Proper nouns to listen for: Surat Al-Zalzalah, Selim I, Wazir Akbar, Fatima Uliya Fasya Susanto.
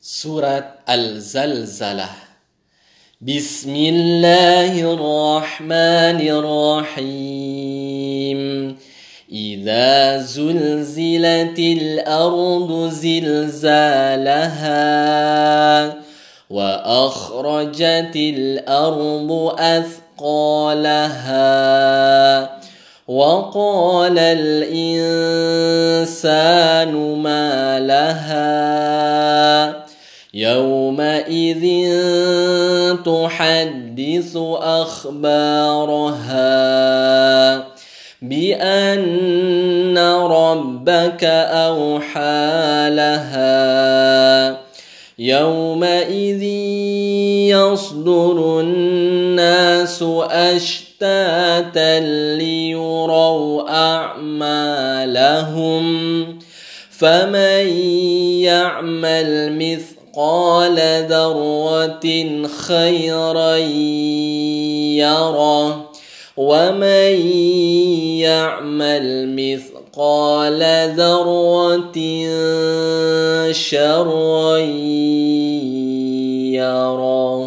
Surat Al-Zalzalah. Bismillahirrahmanirrahim. Idza zulzilatil ardu zilzalaha wa akhrajatil ardu athqalaha wa qala al-insanu ma laha يومئذ تحدث أخبارها بأن ربك أوحى لها يومئذ يصدر الناس أشتاتا ليروا أعمالهم فمن يعمل مثقال ذرة خيرا يره ومن يعمل مثقال ذرة شرا يره.